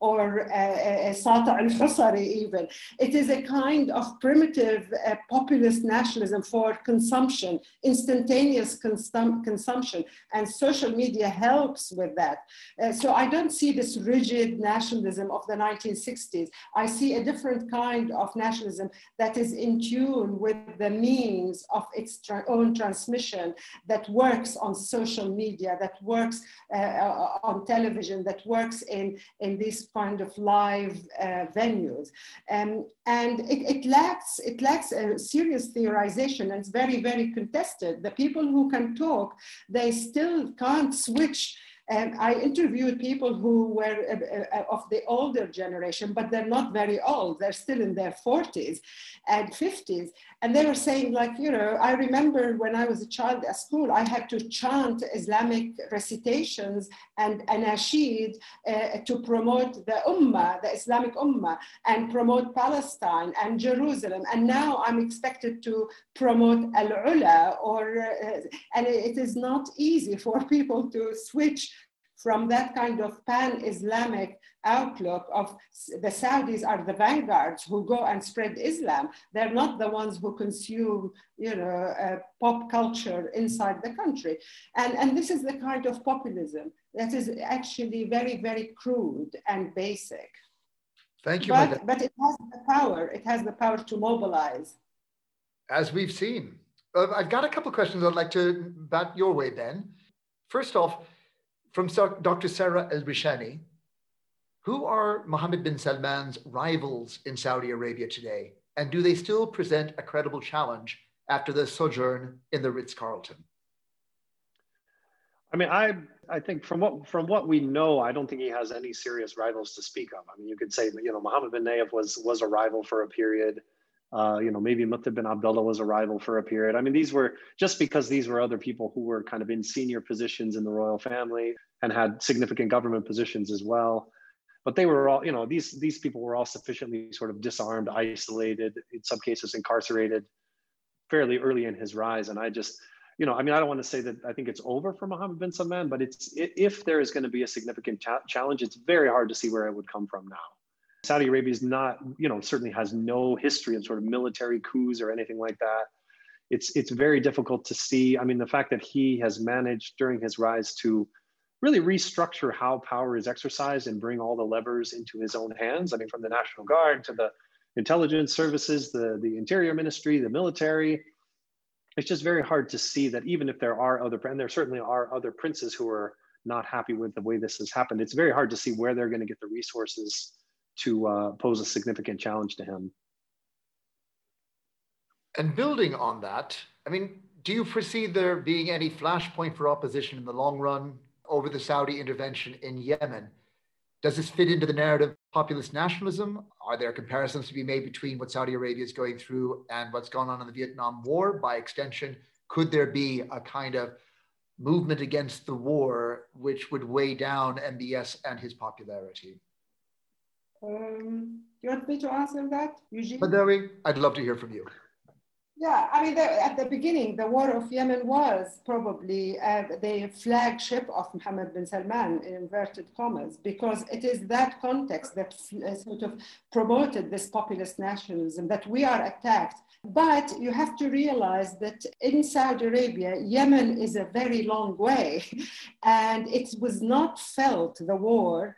or Sata al-Husari even. It is a kind of primitive populist nationalism for consumption, instantaneous consumption, and social media helps with that. So I don't see this rigid nationalism of the 1960s. I see a different kind of nationalism that is in tune with the means of its own transmission, that works on social media, that works on television, that works in these kind of live venues. And it lacks a serious theorization, and it's very, very contested. The people who can talk, they still can't switch. I interviewed people who were of the older generation, but they're not very old. They're still in their 40s and 50s. And they were saying, like, you know, I remember when I was a child at school, I had to chant Islamic recitations and anasheed to promote the Ummah, the Islamic Ummah, and promote Palestine and Jerusalem. And now I'm expected to promote Al-Ula, and it is not easy for people to switch from that kind of pan-Islamic outlook of the Saudis are the vanguards who go and spread Islam. They're not the ones who consume, you know, pop culture inside the country. And this is the kind of populism that is actually very, very crude and basic. Thank you, but it has the power. It has the power to mobilize. As we've seen. I've got a couple of questions I'd like to bat your way, Ben. First off, from Dr. Sarah El-Rishani, who are Mohammed bin Salman's rivals in Saudi Arabia today? And do they still present a credible challenge after their sojourn in the Ritz-Carlton? I mean, I think from what we know, I don't think he has any serious rivals to speak of. I mean, you could say, you know, Mohammed bin Nayef was a rival for a period. You know, maybe Muttab bin Abdullah was a rival for a period. I mean, these were just because these were other people who were kind of in senior positions in the royal family and had significant government positions as well. But they were all, you know, these people were all sufficiently sort of disarmed, isolated, in some cases incarcerated fairly early in his rise. And I just, you know, I mean, I don't want to say that I think it's over for Mohammed bin Salman, but it's if there is going to be a significant challenge, it's very hard to see where it would come from now. Saudi Arabia is not, you know, certainly has no history of sort of military coups or anything like that. It's very difficult to see. I mean, the fact that he has managed during his rise to really restructure how power is exercised and bring all the levers into his own hands. I mean, from the National Guard to the intelligence services, the Interior Ministry, the military. It's just very hard to see that even if there are other, and there certainly are other princes who are not happy with the way this has happened. It's very hard to see where they're going to get the resources to pose a significant challenge to him. And building on that, I mean, do you foresee there being any flashpoint for opposition in the long run over the Saudi intervention in Yemen? Does this fit into the narrative of populist nationalism? Are there comparisons to be made between what Saudi Arabia is going through and what's gone on in the Vietnam War? By extension, could there be a kind of movement against the war which would weigh down MBS and his popularity? You want me to answer that, Eugene? Madawi, I'd love to hear from you. Yeah, I mean, at the beginning, the war of Yemen was probably the flagship of Mohammed bin Salman, in inverted commas, because it is that context that sort of promoted this populist nationalism, that we are attacked. But you have to realize that in Saudi Arabia, Yemen is a very long way, and it was not felt, the war,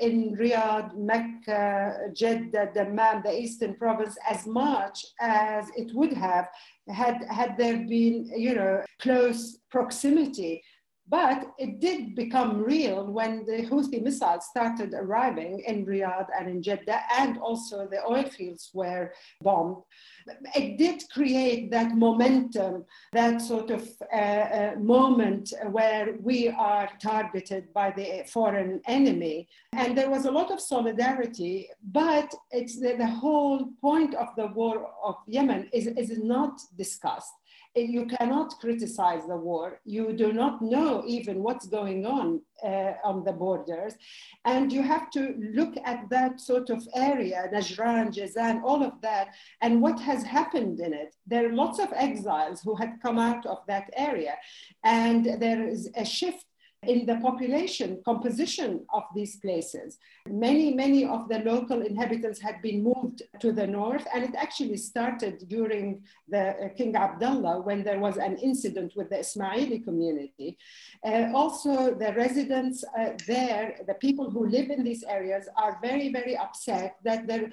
in Riyadh, Mecca, Jeddah, Dammam, the Eastern Province, as much as it would have had there been, you know, close proximity. But it did become real when the Houthi missiles started arriving in Riyadh and in Jeddah, and also the oil fields were bombed. It did create that momentum, that sort of moment where we are targeted by the foreign enemy. And there was a lot of solidarity, but it's the whole point of the war of Yemen is not discussed. You cannot criticize the war. You do not know even what's going on the borders. And you have to look at that sort of area, Najran, Jazan, all of that, and what has happened in it. There are lots of exiles who had come out of that area. And there is a shift in the population composition of these places. Many of the local inhabitants had been moved to the north, and it actually started during the King Abdullah, when there was an incident with the Ismaili community. Also, the residents there, the people who live in these areas, are very, very upset that their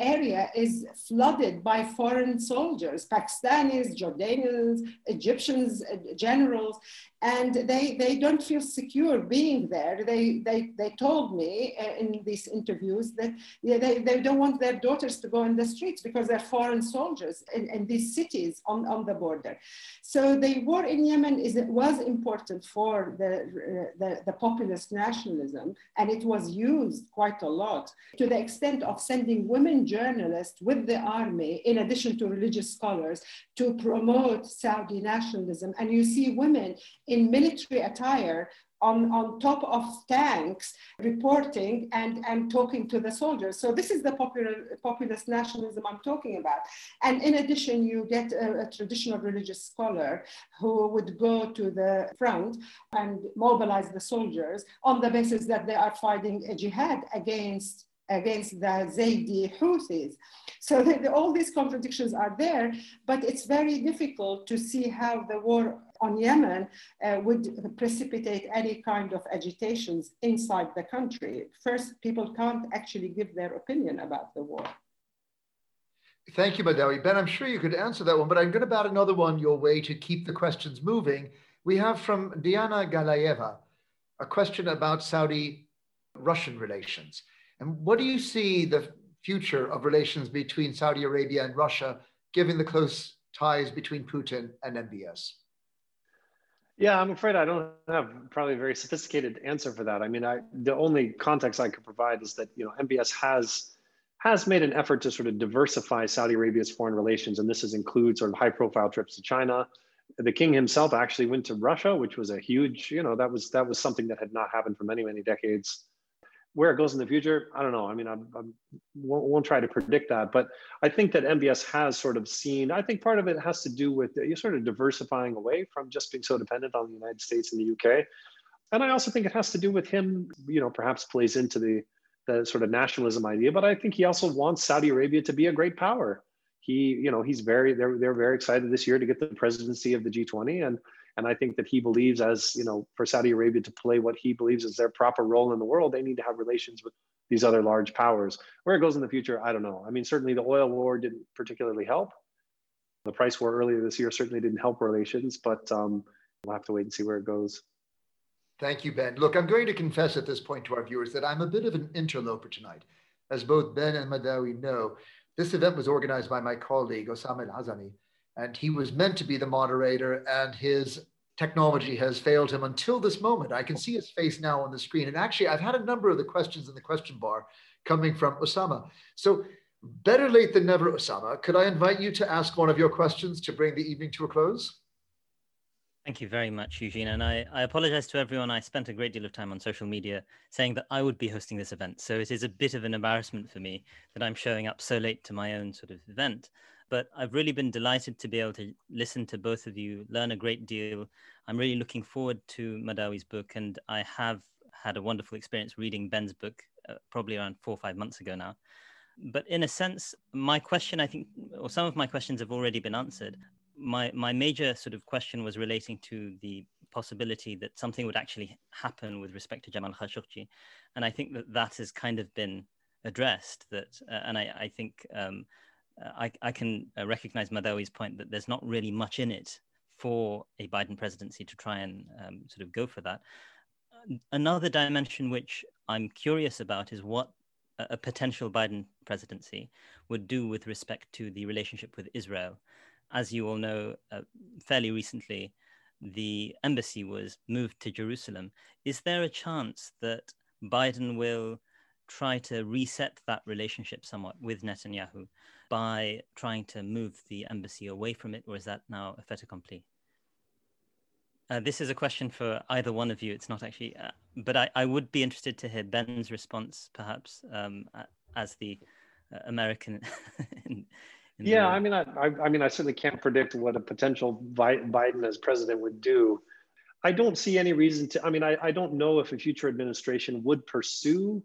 area is flooded by foreign soldiers, Pakistanis, Jordanians, Egyptians, generals, and they don't feel secure being there. They told me in these interviews that they don't want their daughters to go in the streets because they're foreign soldiers in these cities on the border. So the war in Yemen was important for the populist nationalism, and it was used quite a lot, to the extent of sending women journalists with the army, in addition to religious scholars, to promote Saudi nationalism. And you see women in military attire on top of tanks, reporting and talking to the soldiers. So this is the populist nationalism I'm talking about. And in addition, you get a traditional religious scholar who would go to the front and mobilize the soldiers on the basis that they are fighting a jihad against the Zaydi Houthis. So all these contradictions are there, but it's very difficult to see how the war on Yemen would precipitate any kind of agitations inside the country. First, people can't actually give their opinion about the war. Thank you, Madawi. Ben, I'm sure you could answer that one, but I'm going to bat another one your way to keep the questions moving. We have from Diana Galayeva a question about Saudi-Russian relations. And what do you see the future of relations between Saudi Arabia and Russia, given the close ties between Putin and MBS? Yeah, I'm afraid I don't have probably a very sophisticated answer for that. I mean, the only context I could provide is that, you know, MBS has made an effort to sort of diversify Saudi Arabia's foreign relations, and this includes sort of high-profile trips to China. The king himself actually went to Russia, which was a huge, you know, that was something that had not happened for many, many decades. Where it goes in the future, I don't know. I mean, I won't try to predict that, but I think that MBS has sort of seen, I think part of it has to do with you're sort of diversifying away from just being so dependent on the United States and the UK. And I also think it has to do with him, you know, perhaps plays into the sort of nationalism idea, but I think he also wants Saudi Arabia to be a great power. He, you know, they're very excited this year to get the presidency of the G20. And I think that he believes, as you know, for Saudi Arabia to play what he believes is their proper role in the world, they need to have relations with these other large powers. Where it goes in the future, I don't know. I mean, certainly the oil war didn't particularly help. The price war earlier this year certainly didn't help relations, but we'll have to wait and see where it goes. Thank you, Ben. Look, I'm going to confess at this point to our viewers that I'm a bit of an interloper tonight. As both Ben and Madawi know, this event was organized by my colleague, Osama Al Azami, and he was meant to be the moderator, and his technology has failed him until this moment. I can see his face now on the screen. And actually, I've had a number of the questions in the question bar coming from Osama. So better late than never, Osama. Could I invite you to ask one of your questions to bring the evening to a close? Thank you very much, Eugene. And I apologize to everyone. I spent a great deal of time on social media saying that I would be hosting this event. So it is a bit of an embarrassment for me that I'm showing up so late to my own sort of event. But I've really been delighted to be able to listen to both of you, learn a great deal. I'm really looking forward to Madawi's book. And I have had a wonderful experience reading Ben's book, probably around 4 or 5 months ago now. But in a sense, my question, I think, or some of my questions have already been answered. My major sort of question was relating to the possibility that something would actually happen with respect to Jamal Khashoggi. And I think that that has kind of been addressed. That and I think I can recognize Madawi's point that there's not really much in it for a Biden presidency to try and sort of go for that. Another dimension which I'm curious about is what a potential Biden presidency would do with respect to the relationship with Israel. As you all know, fairly recently, the embassy was moved to Jerusalem. Is there a chance that Biden will try to reset that relationship somewhat with Netanyahu by trying to move the embassy away from it, or is that now a fait accompli? This is a question for either one of you. It's not actually, but I would be interested to hear Ben's response, perhaps, as the American. Yeah, I mean, I certainly can't predict what a potential Biden as president would do. I don't see any reason to. I mean, I don't know if a future administration would pursue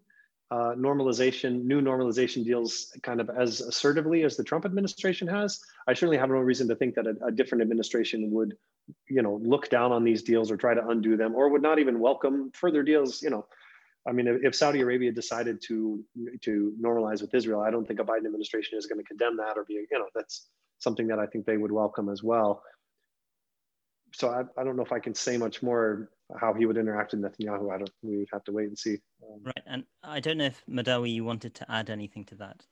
new normalization deals kind of as assertively as the Trump administration has. I certainly have no reason to think that a different administration would, you know, look down on these deals or try to undo them, or would not even welcome further deals. You know, I mean, if Saudi Arabia decided to normalize with Israel, I don't think a Biden administration is going to condemn that or be, you know, that's something that I think they would welcome as well. So I don't know if I can say much more how he would interact with Netanyahu. We would have to wait and see. Right, and I don't know if Madawi, you wanted to add anything to that.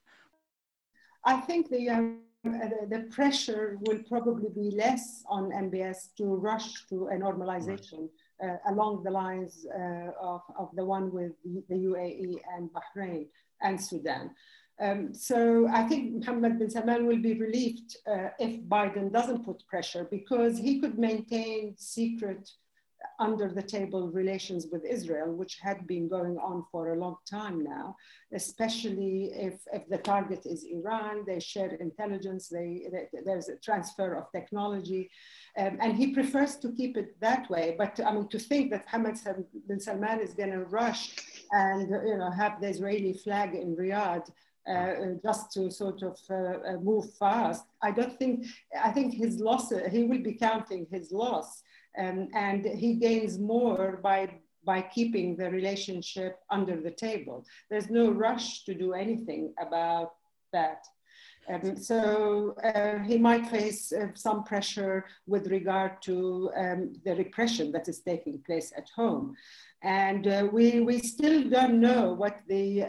I think the pressure will probably be less on MBS to rush to a normalization. Right. Along the lines of the one with the UAE and Bahrain and Sudan. So I think Mohammed bin Salman will be relieved if Biden doesn't put pressure, because he could maintain secret under the table relations with Israel, which had been going on for a long time now, especially if the target is Iran. They share intelligence, there's a transfer of technology, and he prefers to keep it that way. But I mean, to think that Mohammed bin Salman is going to rush and, you know, have the Israeli flag in Riyadh just to sort of move fast, I think his loss, he will be counting his loss. And he gains more by keeping the relationship under the table. There's no rush to do anything about that. So he might face some pressure with regard to the repression that is taking place at home. And we still don't know what the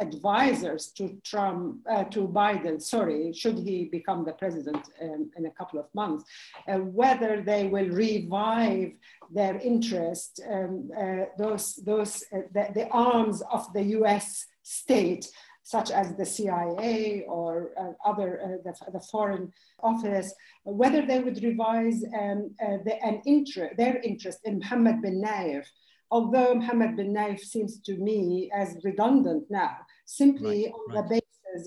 advisors to Biden, should he become the president in a couple of months, whether they will revive their interest, the arms of the US state, such as the CIA or other the Foreign Office, whether they would revise their interest in Mohammed bin Nayef, although Mohammed bin Nayef seems to me as redundant now, simply on the basis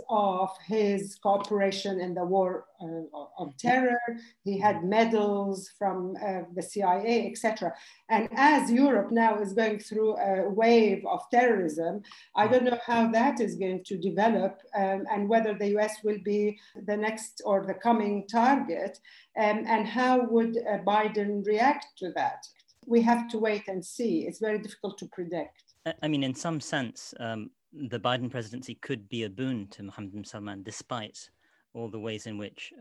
of his cooperation in the war on terror. He had medals from the CIA, etc. And as Europe now is going through a wave of terrorism, I don't know how that is going to develop and whether the US will be the next or the coming target, and how would Biden react to that? We have to wait and see. It's very difficult to predict. I mean, in some sense, the Biden presidency could be a boon to Mohammed bin Salman, despite all the ways in which,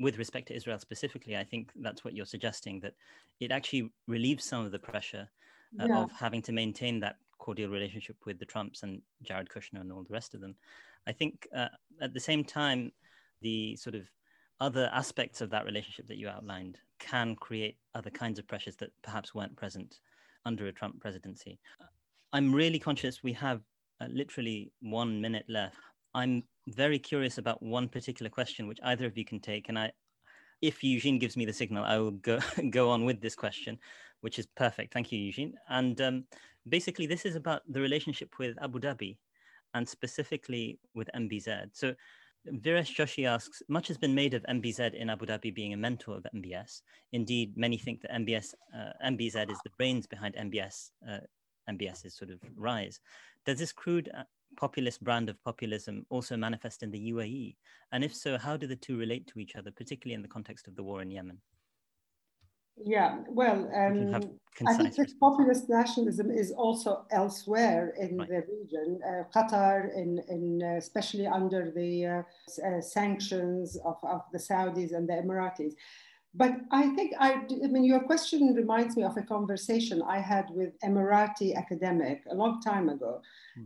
with respect to Israel specifically, I think that's what you're suggesting, that it actually relieves some of the pressure. of having to maintain that cordial relationship with the Trumps and Jared Kushner and all the rest of them. I think at the same time, the sort of other aspects of that relationship that you outlined can create other kinds of pressures that perhaps weren't present under a Trump presidency. I'm really conscious we have literally 1 minute left. I'm very curious about one particular question, which either of you can take. And if Eugene gives me the signal, I will go on with this question, which is perfect. Thank you, Eugene. And basically, this is about the relationship with Abu Dhabi and specifically with MBZ. So Viresh Joshi asks, much has been made of MBZ in Abu Dhabi being a mentor of MBS. Indeed, many think that MBZ is the brains behind MBS's sort of rise. Does this crude populist brand of populism also manifest in the UAE? And if so, how do the two relate to each other, particularly in the context of the war in Yemen? Yeah, well, I think that populist nationalism is also elsewhere in the region. Qatar, in especially under the sanctions of the Saudis and the Emiratis. But I think, I mean, your question reminds me of a conversation I had with Emirati academic a long time ago.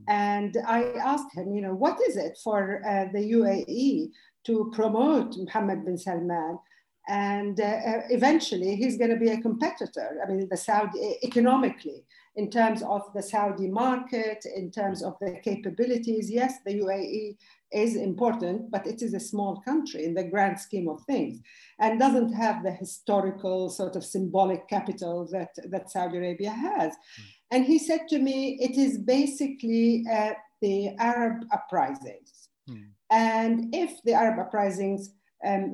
And I asked him, what is it for the UAE to promote Mohammed bin Salman? And eventually he's going to be a competitor. I mean, the Saudi economically, in terms of the Saudi market, in terms of the capabilities. Yes, the UAE is important, but it is a small country in the grand scheme of things and doesn't have the historical sort of symbolic capital that Saudi Arabia has. And he said to me, it is basically the Arab uprisings. And if the Arab uprisings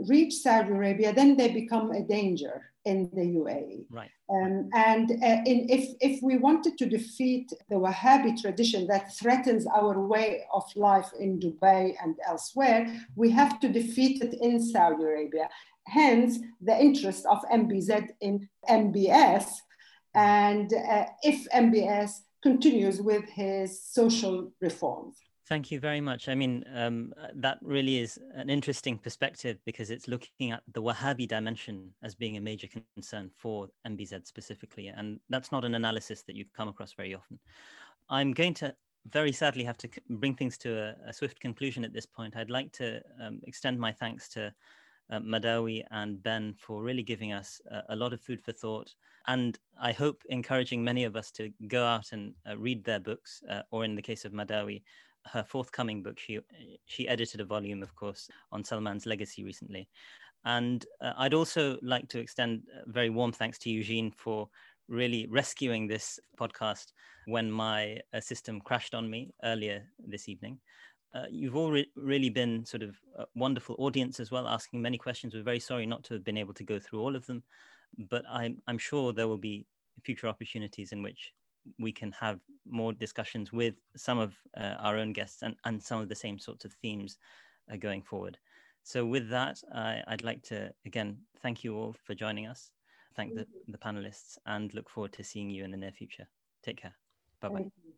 reach Saudi Arabia, then they become a danger in the UAE. Right. If we wanted to defeat the Wahhabi tradition that threatens our way of life in Dubai and elsewhere, we have to defeat it in Saudi Arabia. Hence, the interest of MBZ in MBS. And if MBS continues with his social reforms. Thank you very much. I mean, that really is an interesting perspective because it's looking at the Wahhabi dimension as being a major concern for MBZ specifically. And that's not an analysis that you come across very often. I'm going to very sadly have to bring things to a swift conclusion at this point. I'd like to extend my thanks to Madawi and Ben for really giving us a lot of food for thought, and I hope encouraging many of us to go out and read their books, or in the case of Madawi, her forthcoming book. She edited a volume, of course, on Salman's legacy recently. And I'd also like to extend a very warm thanks to Eugene for really rescuing this podcast when my system crashed on me earlier this evening. You've all really been sort of a wonderful audience as well, asking many questions. We're very sorry not to have been able to go through all of them, but I'm sure there will be future opportunities in which we can have more discussions with some of our own guests and some of the same sorts of themes going forward. So with that, I'd like to, again, thank you all for joining us. Thank the panelists and look forward to seeing you in the near future. Take care. Bye-bye.